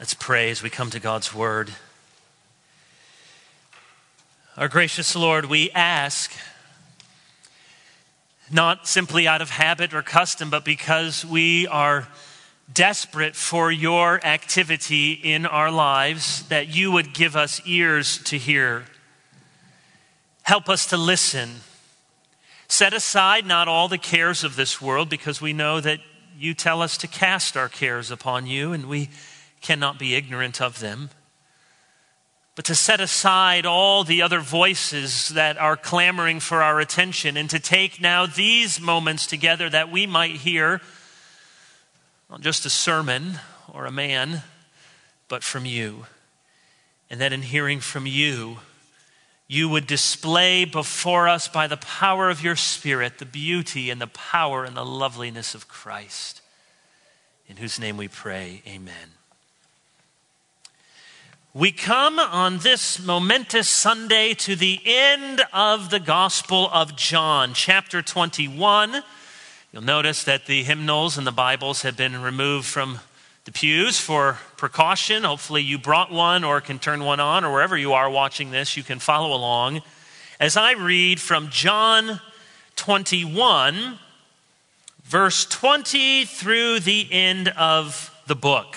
Let's pray as we come to God's word. Our gracious Lord, we ask, not simply out of habit or custom, but because we are desperate for your activity in our lives, that you would give us ears to hear. Help us to listen. Set aside not all the cares of this world, because we know that you tell us to cast our cares upon you, and we cannot be ignorant of them. But to set aside all the other voices that are clamoring for our attention, and to take now these moments together that we might hear not just a sermon or a man, but from you. And that in hearing from you, you would display before us by the power of your Spirit the beauty and the power and the loveliness of Christ, in whose name we pray, amen. We come on this momentous Sunday to the end of the Gospel of John, chapter 21. You'll notice that the hymnals and the Bibles have been removed from the pews for precaution. Hopefully you brought one or can turn one on, or wherever you are watching this, you can follow along as I read from John 21, verse 20 through the end of the book.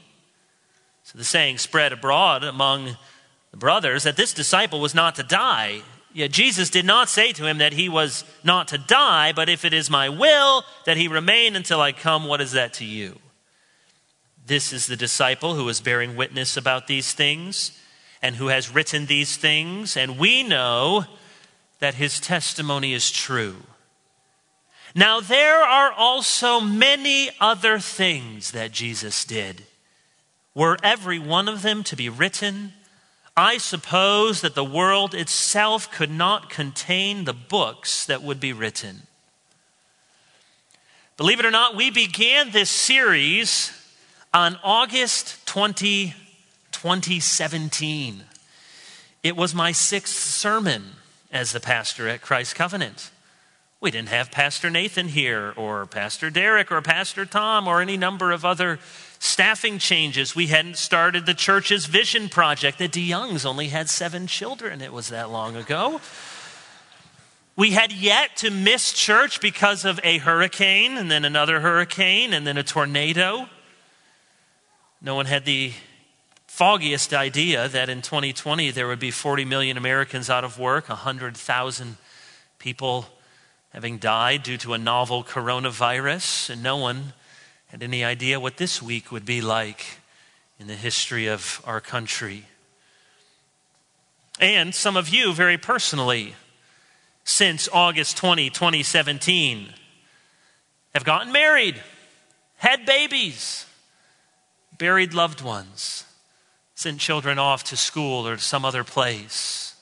So the saying spread abroad among the brothers that this disciple was not to die. Yet Jesus did not say to him that he was not to die, but "If it is my will that he remain until I come, what is that to you?" This is the disciple who is bearing witness about these things and who has written these things, and we know that his testimony is true. Now there are also many other things that Jesus did. Were every one of them to be written, I suppose that the world itself could not contain the books that would be written. Believe it or not, we began this series on August 20, 2017. It was my 6th sermon as the pastor at Christ Covenant. We didn't have Pastor Nathan here, or Pastor Derek, or Pastor Tom, or any number of other staffing changes. We hadn't started the church's vision project. The DeYoungs only had 7 children. It was that long ago. We had yet to miss church because of a hurricane, and then another hurricane, and then a tornado. No one had the foggiest idea that in 2020 there would be 40 million Americans out of work, 100,000 people having died due to a novel coronavirus, and no one had any idea what this week would be like in the history of our country. And some of you, very personally, since August 20, 2017, have gotten married, had babies, buried loved ones, sent children off to school or to some other place.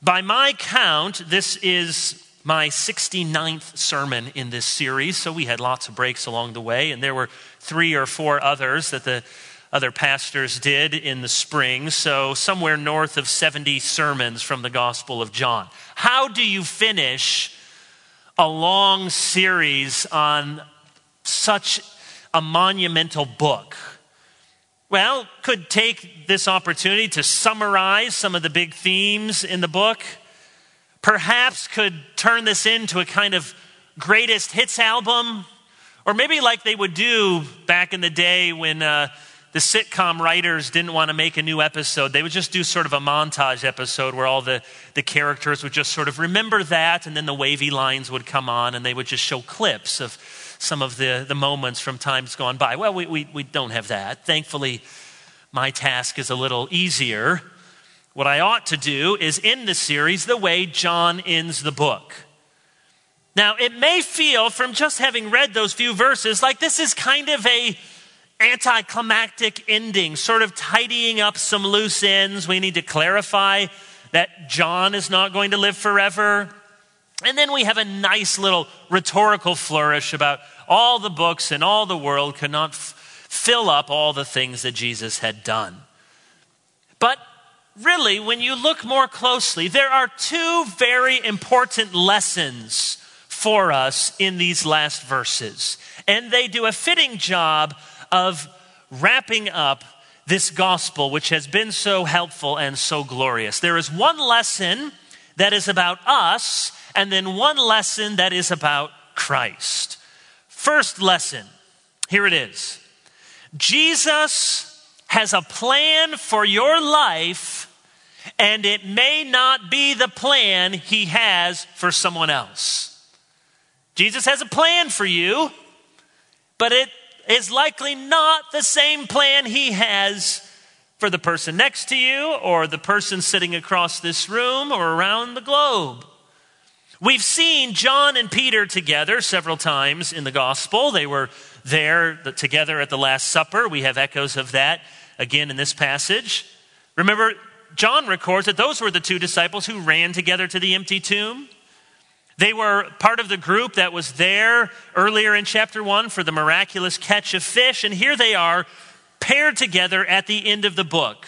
By my count, this is my 69th sermon in this series, so we had lots of breaks along the way, and there were 3 or 4 others that the other pastors did in the spring, so somewhere north of 70 sermons from the Gospel of John. How do you finish a long series on such a monumental book? Well, could take this opportunity to summarize some of the big themes in the book. Perhaps could turn this into a kind of greatest hits album, or maybe like they would do back in the day when the sitcom writers didn't want to make a new episode. They would just do sort of a montage episode where all the characters would just sort of remember that, and then the wavy lines would come on and they would just show clips of some of the moments from times gone by. Well, we don't have that. Thankfully, my task is a little easier. What I ought to do is end the series the way John ends the book. Now, it may feel from just having read those few verses like this is kind of a anticlimactic ending, sort of tidying up some loose ends. We need to clarify that John is not going to live forever. And then we have a nice little rhetorical flourish about all the books and all the world could not fill up all the things that Jesus had done. But really, when you look more closely, there are two very important lessons for us in these last verses. And they do a fitting job of wrapping up this gospel, which has been so helpful and so glorious. There is one lesson that is about us, and then one lesson that is about Christ. First lesson, here it is. Jesus has a plan for your life, and it may not be the plan he has for someone else. Jesus has a plan for you, but it is likely not the same plan he has for the person next to you or the person sitting across this room or around the globe. We've seen John and Peter together several times in the gospel. They were there together at the Last Supper. We have echoes of that again in this passage. Remember, John records that those were the two disciples who ran together to the empty tomb. They were part of the group that was there earlier in chapter 1 for the miraculous catch of fish. And here they are paired together at the end of the book.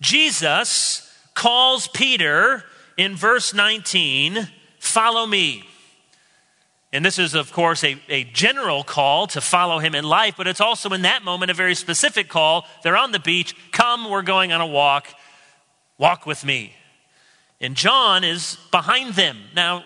Jesus calls Peter in verse 19, "Follow me." And this is, of course, a general call to follow him in life. But it's also in that moment a very specific call. They're on the beach. "Come, we're going on a walk. Walk with me." And John is behind them. Now,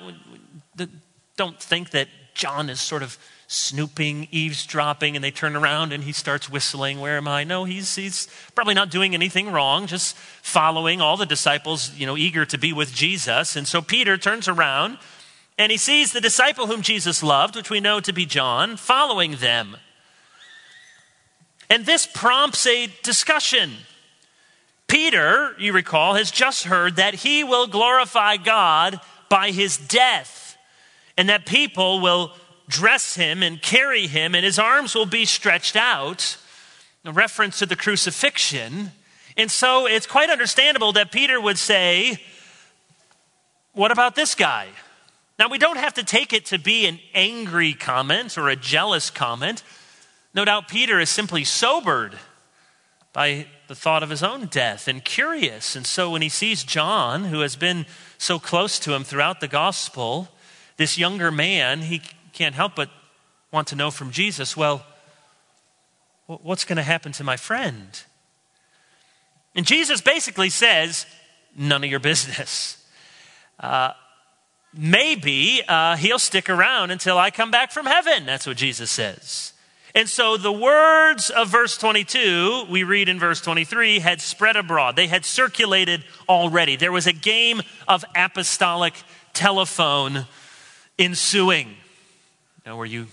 don't think that John is sort of snooping, eavesdropping, and they turn around and he starts whistling, "Where am I?" No, he's probably not doing anything wrong, just following all the disciples, eager to be with Jesus. And so Peter turns around and he sees the disciple whom Jesus loved, which we know to be John, following them. And this prompts a discussion. Peter, you recall, has just heard that he will glorify God by his death, and that people will dress him and carry him, and his arms will be stretched out, a reference to the crucifixion. And so it's quite understandable that Peter would say, "What about this guy?" Now, we don't have to take it to be an angry comment or a jealous comment. No doubt Peter is simply sobered by the thought of his own death and curious. And so when he sees John, who has been so close to him throughout the gospel, this younger man, he can't help but want to know from Jesus, "Well, what's going to happen to my friend?" And Jesus basically says, "None of your business. Maybe he'll stick around until I come back from heaven." That's what Jesus says. And so the words of verse 22, we read in verse 23, had spread abroad. They had circulated already. There was a game of apostolic telephone ensuing, where you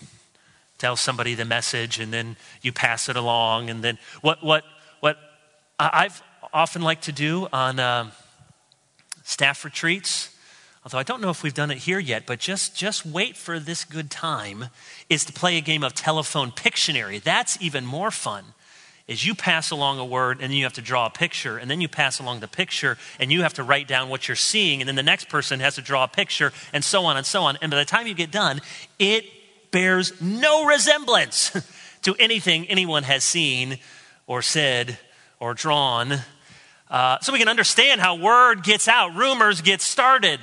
tell somebody the message and then you pass it along. And then what I've often liked to do on staff retreats, although I don't know if we've done it here yet, but just wait for this good time, is to play a game of telephone Pictionary. That's even more fun, is you pass along a word and then you have to draw a picture, and then you pass along the picture and you have to write down what you're seeing, and then the next person has to draw a picture, and so on and so on. And by the time you get done, it bears no resemblance to anything anyone has seen or said or drawn. So we can understand how word gets out, rumors get started.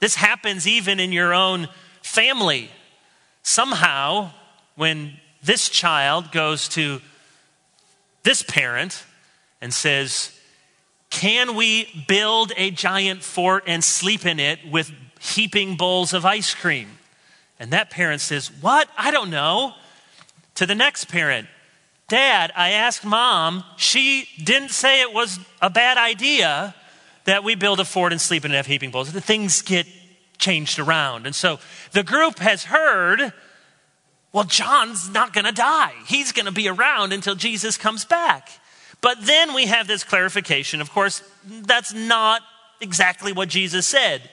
This happens even in your own family. Somehow, when this child goes to this parent and says, "Can we build a giant fort and sleep in it with heaping bowls of ice cream?" And that parent says, "What? I don't know." To the next parent, "Dad, I asked Mom. She didn't say it was a bad idea that we build a fort and sleep in and have heaping bowls." The things get changed around. And so the group has heard, "Well, John's not going to die. He's going to be around until Jesus comes back." But then we have this clarification. Of course, that's not exactly what Jesus said.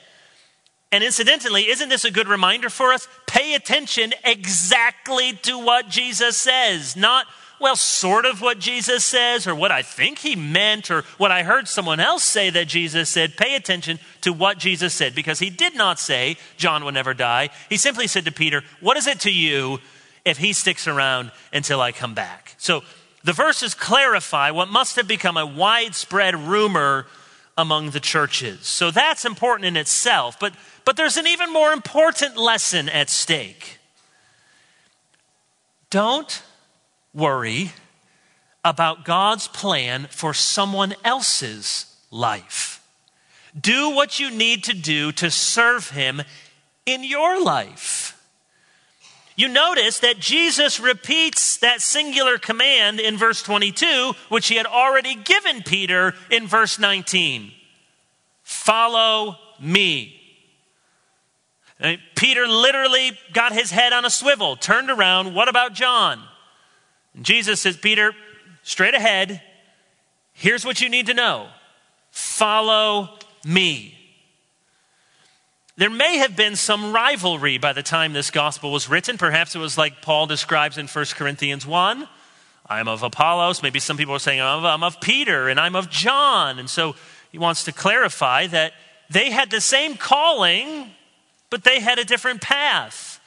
And incidentally, isn't this a good reminder for us? Pay attention exactly to what Jesus says, not, well, sort of what Jesus says or what I think he meant or what I heard someone else say that Jesus said. Pay attention to what Jesus said, because he did not say John will never die. He simply said to Peter, what is it to you if he sticks around until I come back? So the verses clarify what must have become a widespread rumor among the churches. So that's important in itself, but there's an even more important lesson at stake. Don't worry about God's plan for someone else's life. Do what you need to do to serve him in your life. You notice that Jesus repeats that singular command in verse 22, which he had already given Peter in verse 19. Follow me. Peter literally got his head on a swivel, turned around. What about John? And Jesus says, Peter, straight ahead, here's what you need to know. Follow me. There may have been some rivalry by the time this gospel was written. Perhaps it was like Paul describes in 1 Corinthians 1. I'm of Apollos. Maybe some people are saying, I'm of Peter and I'm of John. And so he wants to clarify that they had the same calling, but they had a different path.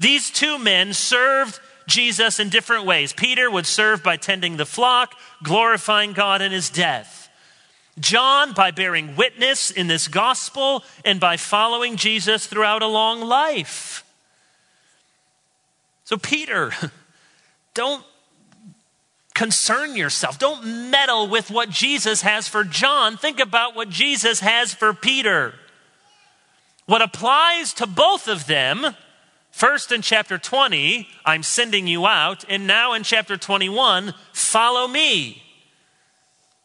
These two men served Jesus in different ways. Peter would serve by tending the flock, glorifying God in his death. John by bearing witness in this gospel and by following Jesus throughout a long life. So Peter, don't concern yourself. Don't meddle with what Jesus has for John. Think about what Jesus has for Peter. What applies to both of them, first in chapter 20, I'm sending you out, and now in chapter 21, follow me.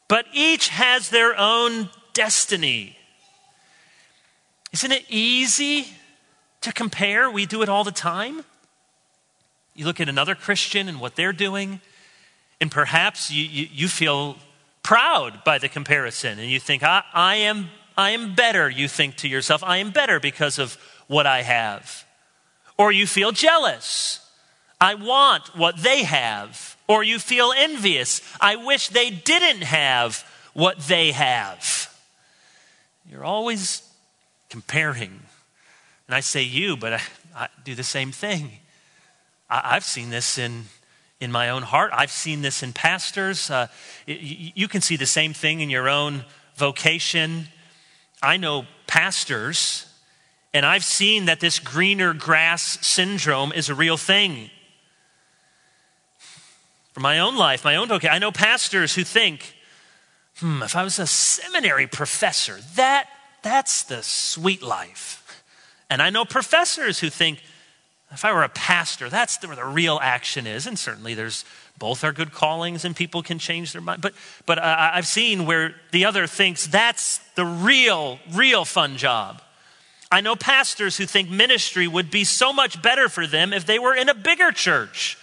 But each has their own destiny. Isn't it easy to compare? We do it all the time. You look at another Christian and what they're doing, and perhaps you feel proud by the comparison, and you think, I am better, you think to yourself. I am better because of what I have. Or you feel jealous. I want what they have. Or you feel envious. I wish they didn't have what they have. You're always comparing. And I say you, but I do the same thing. I've seen this in my own heart. I've seen this in pastors. You can see the same thing in your own vocation. I know pastors, and I've seen that this greener grass syndrome is a real thing. For my own life, I know pastors who think, if I was a seminary professor, that's the sweet life. And I know professors who think, if I were a pastor, that's where the real action is. And certainly both are good callings and people can change their mind. But I've seen where the other thinks that's the real fun job. I know pastors who think ministry would be so much better for them if they were in a bigger church.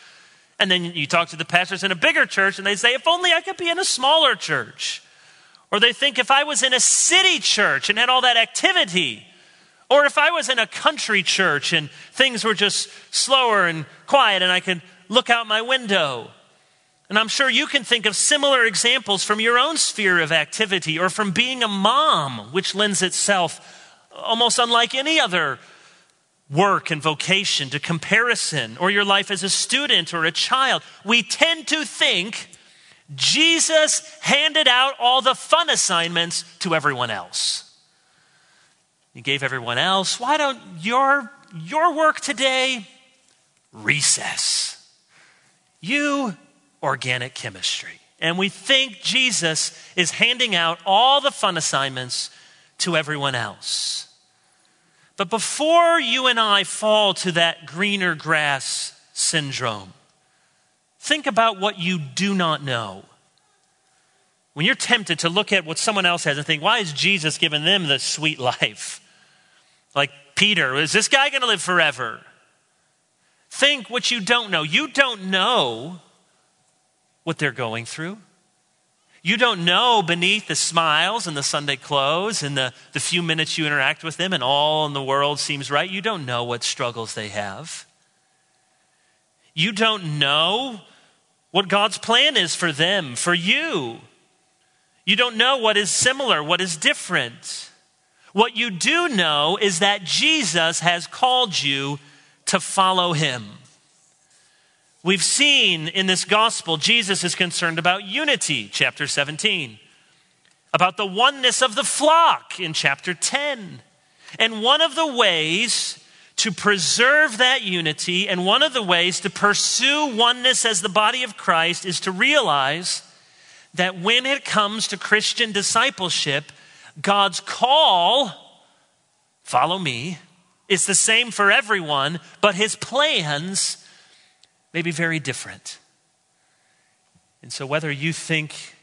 And then you talk to the pastors in a bigger church and they say, if only I could be in a smaller church. Or they think if I was in a city church and had all that activity, or if I was in a country church and things were just slower and quiet and I could look out my window. And I'm sure you can think of similar examples from your own sphere of activity or from being a mom, which lends itself almost unlike any other work and vocation to comparison, or your life as a student or a child. We tend to think Jesus handed out all the fun assignments to everyone else. He gave everyone else, why don't your work today, recess. You, organic chemistry. And we think Jesus is handing out all the fun assignments to everyone else. But before you and I fall to that greener grass syndrome, think about what you do not know. When you're tempted to look at what someone else has and think, why is Jesus giving them the sweet life? Like Peter, is this guy going to live forever? Think what you don't know. You don't know what they're going through. You don't know beneath the smiles and the Sunday clothes and the few minutes you interact with them and all in the world seems right. You don't know what struggles they have. You don't know what God's plan is for them, for you. You don't know what is similar, what is different. What you do know is that Jesus has called you to follow him. We've seen in this gospel, Jesus is concerned about unity, chapter 17, about the oneness of the flock in chapter 10. And one of the ways to preserve that unity and one of the ways to pursue oneness as the body of Christ is to realize that when it comes to Christian discipleship, God's call, follow me, is the same for everyone, but his plans may be very different. And so whether you think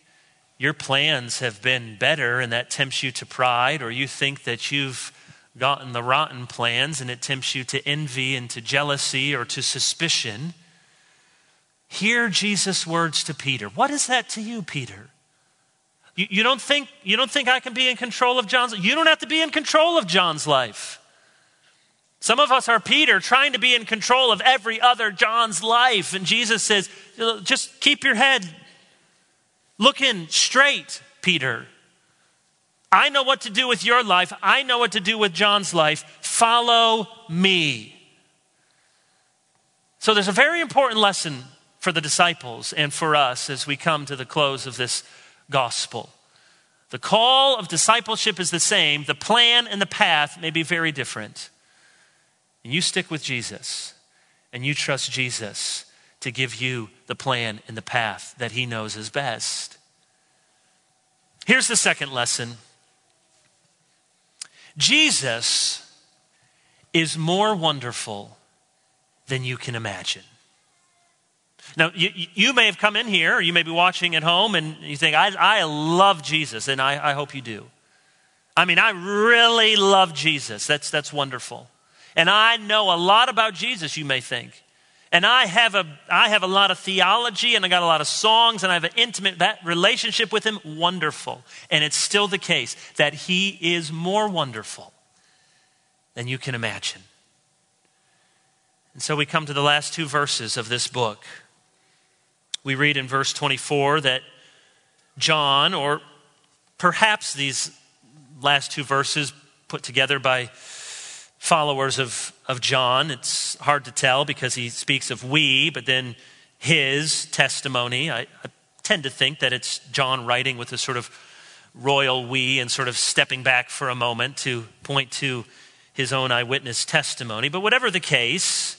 your plans have been better and that tempts you to pride, or you think that you've gotten the rotten plans and it tempts you to envy and to jealousy or to suspicion, hear Jesus' words to Peter. What is that to you, Peter? You don't think I can be in control of John's life? You don't have to be in control of John's life. Some of us are Peter trying to be in control of every other John's life. And Jesus says, just keep your head looking straight, Peter. I know what to do with your life. I know what to do with John's life. Follow me. So there's a very important lesson for the disciples and for us as we come to the close of this gospel. The call of discipleship is the same. The plan and the path may be very different. And you stick with Jesus and you trust Jesus to give you the plan and the path that he knows is best. Here's the second lesson. Jesus is more wonderful than you can imagine. Now, you may have come in here, or you may be watching at home, and you think, I love Jesus, and I hope you do. I mean, I really love Jesus. That's wonderful. And I know a lot about Jesus, you may think. And I have a lot of theology, and I got a lot of songs, and I have an intimate relationship with him. Wonderful. And it's still the case that he is more wonderful than you can imagine. And so we come to the last two verses of this book. We read in verse 24 that John, or perhaps these last two verses put together by followers of John, it's hard to tell because he speaks of we, but then his testimony. I tend to think that it's John writing with a sort of royal we and sort of stepping back for a moment to point to his own eyewitness testimony. But whatever the case,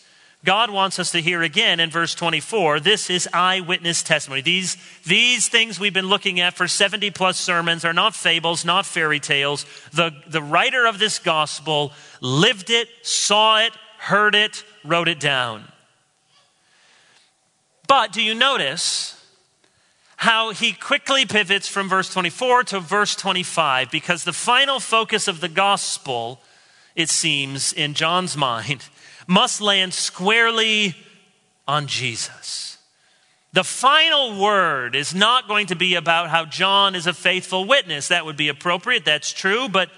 God wants us to hear again in verse 24, this is eyewitness testimony. These things we've been looking at for 70 plus sermons are not fables, not fairy tales. The writer of this gospel lived it, saw it, heard it, wrote it down. But do you notice how he quickly pivots from verse 24 to verse 25? Because the final focus of the gospel, it seems, in John's mind, must land squarely on Jesus. The final word is not going to be about how John is a faithful witness. That would be appropriate, that's true, but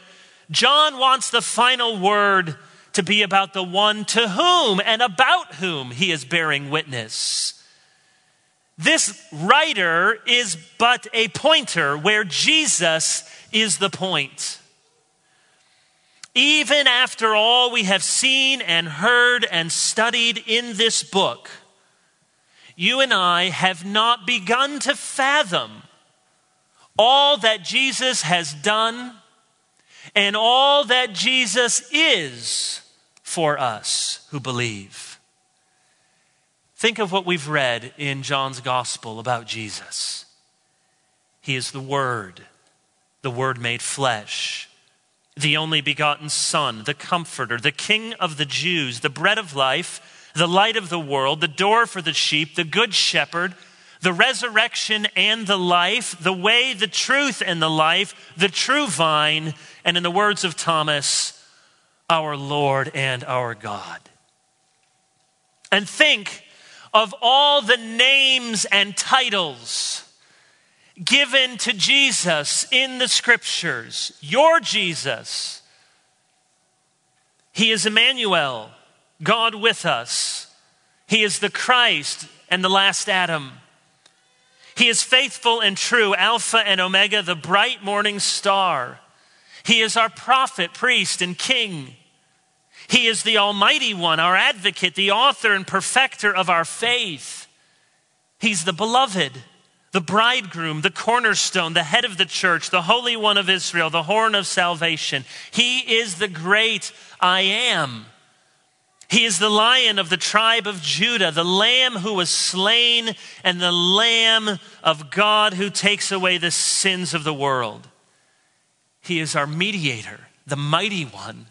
John wants the final word to be about the one to whom and about whom he is bearing witness. This writer is but a pointer where Jesus is the point. Even after all we have seen and heard and studied in this book, you and I have not begun to fathom all that Jesus has done and all that Jesus is for us who believe. Think of what we've read in John's gospel about Jesus. He is the Word made flesh, the only begotten Son, the Comforter, the King of the Jews, the bread of life, the light of the world, the door for the sheep, the good shepherd, the resurrection and the life, the way, the truth and the life, the true vine, and in the words of Thomas, our Lord and our God. And think of all the names and titles given to Jesus in the scriptures, your Jesus. He is Emmanuel, God with us. He is the Christ and the last Adam. He is faithful and true, Alpha and Omega, the bright morning star. He is our prophet, priest, and king. He is the Almighty One, our advocate, the author and perfecter of our faith. He's the beloved, the bridegroom, the cornerstone, the head of the church, the Holy One of Israel, the horn of salvation. He is the great I am. He is the Lion of the tribe of Judah, the Lamb who was slain, and the Lamb of God who takes away the sins of the world. He is our mediator, the mighty one,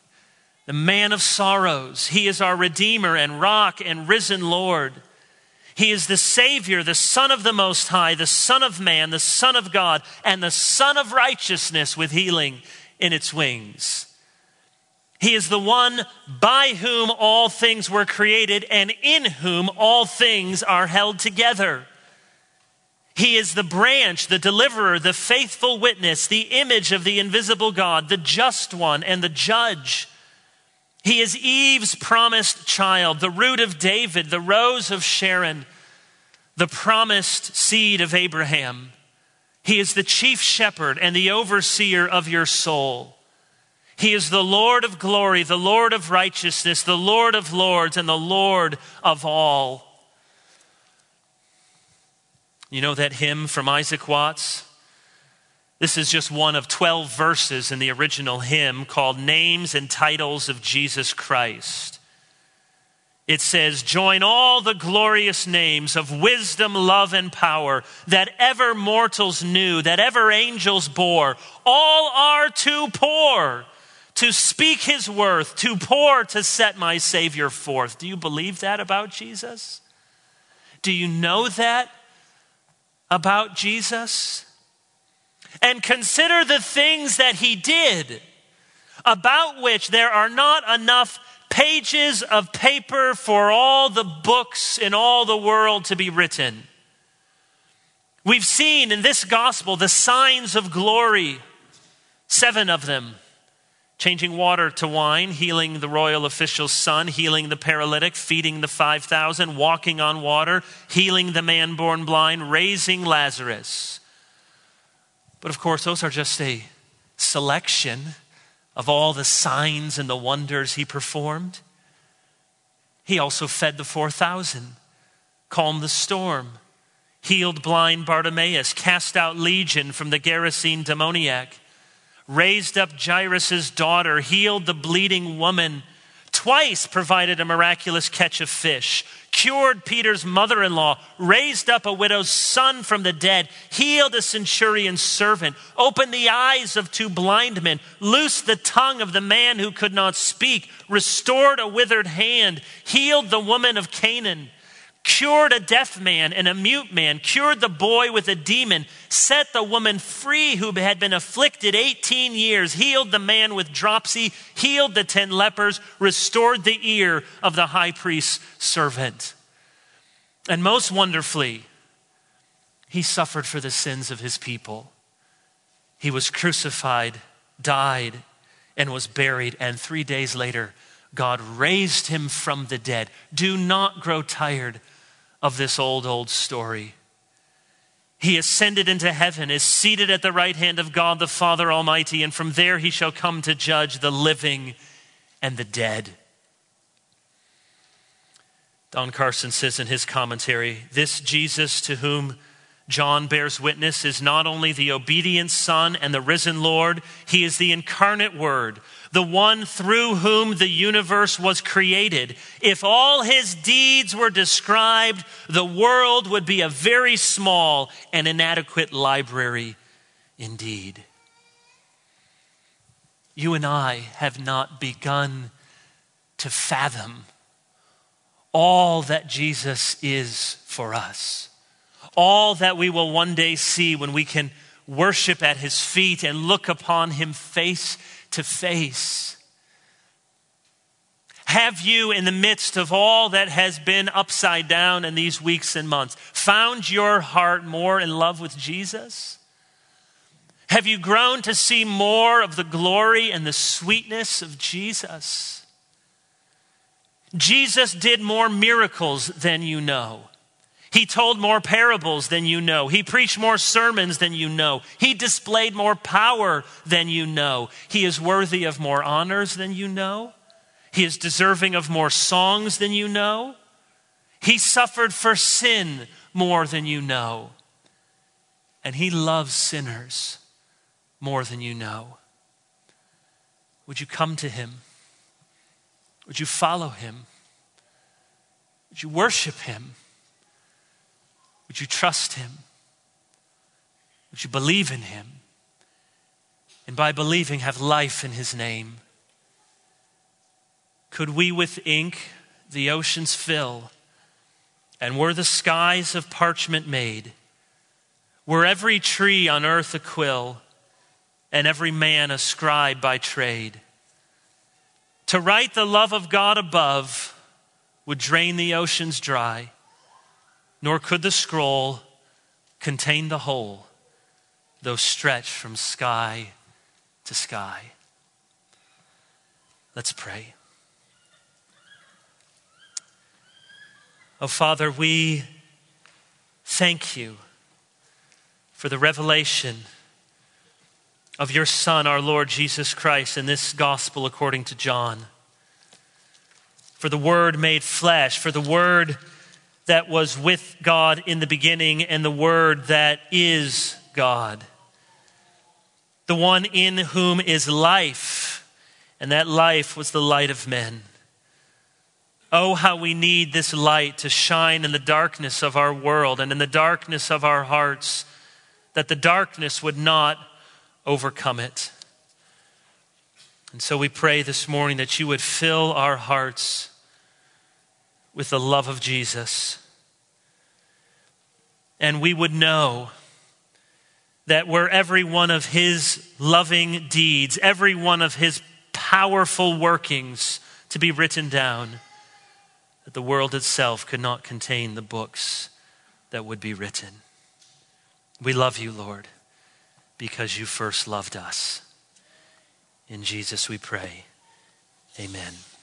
the man of sorrows. He is our Redeemer and rock and risen Lord. He is the Savior, the Son of the Most High, the Son of Man, the Son of God, and the Son of Righteousness with healing in its wings. He is the one by whom all things were created and in whom all things are held together. He is the branch, the deliverer, the faithful witness, the image of the invisible God, the just one and the judge. He is Eve's promised child, the root of David, the rose of Sharon, the promised seed of Abraham. He is the chief shepherd and the overseer of your soul. He is the Lord of glory, the Lord of righteousness, the Lord of lords, and the Lord of all. You know that hymn from Isaac Watts? This is just one of 12 verses in the original hymn called Names and Titles of Jesus Christ. It says, join all the glorious names of wisdom, love, and power that ever mortals knew, that ever angels bore. All are too poor to speak his worth, too poor to set my Savior forth. Do you believe that about Jesus? Do you know that about Jesus? And consider the things that he did, about which there are not enough pages of paper for all the books in all the world to be written. We've seen in this gospel the signs of glory, 7 of them. Changing water to wine, healing the royal official's son, healing the paralytic, feeding the 5,000, walking on water, healing the man born blind, raising Lazarus. But of course, those are just a selection of all the signs and the wonders he performed. He also fed the 4,000, calmed the storm, healed blind Bartimaeus, cast out legion from the Gerasene demoniac, raised up Jairus' daughter, healed the bleeding woman, twice provided a miraculous catch of fish, cured Peter's mother-in-law, raised up a widow's son from the dead, healed a centurion's servant, opened the eyes of 2 blind men, loosed the tongue of the man who could not speak, restored a withered hand, healed the woman of Canaan, cured a deaf man and a mute man, cured the boy with a demon, set the woman free who had been afflicted 18 years, healed the man with dropsy, healed the 10 lepers, restored the ear of the high priest's servant. And most wonderfully, he suffered for the sins of his people. He was crucified, died, and was buried, and 3 days later, God raised him from the dead. Do not grow tired of this old story. He ascended into heaven, is seated at the right hand of God the Father Almighty, and from there he shall come to judge the living and the dead. Don Carson says in his commentary, this Jesus to whom John bears witness is not only the obedient Son and the risen Lord, he is the incarnate Word, the one through whom the universe was created. If all his deeds were described, the world would be a very small and inadequate library indeed. You and I have not begun to fathom all that Jesus is for us, all that we will one day see when we can worship at his feet and look upon him face to face. Have you, in the midst of all that has been upside down in these weeks and months, found your heart more in love with Jesus? Have you grown to see more of the glory and the sweetness of Jesus? Jesus did more miracles than you know. He told more parables than you know. He preached more sermons than you know. He displayed more power than you know. He is worthy of more honors than you know. He is deserving of more songs than you know. He suffered for sin more than you know. And he loves sinners more than you know. Would you come to him? Would you follow him? Would you worship him? Would you trust him? Would you believe in him? And by believing, have life in his name. Could we with ink the oceans fill, and were the skies of parchment made, were every tree on earth a quill, and every man a scribe by trade, to write the love of God above would drain the oceans dry, nor could the scroll contain the whole, though stretched from sky to sky. Let's pray. Oh, Father, we thank you for the revelation of your Son, our Lord Jesus Christ, in this gospel according to John. For the Word made flesh, for the Word that was with God in the beginning, and the Word that is God. The one in whom is life, and that life was the light of men. Oh, how we need this light to shine in the darkness of our world and in the darkness of our hearts, that the darkness would not overcome it. And so we pray this morning that you would fill our hearts with the love of Jesus. And we would know that where every one of his loving deeds, every one of his powerful workings to be written down, that the world itself could not contain the books that would be written. We love you, Lord, because you first loved us. In Jesus we pray, amen.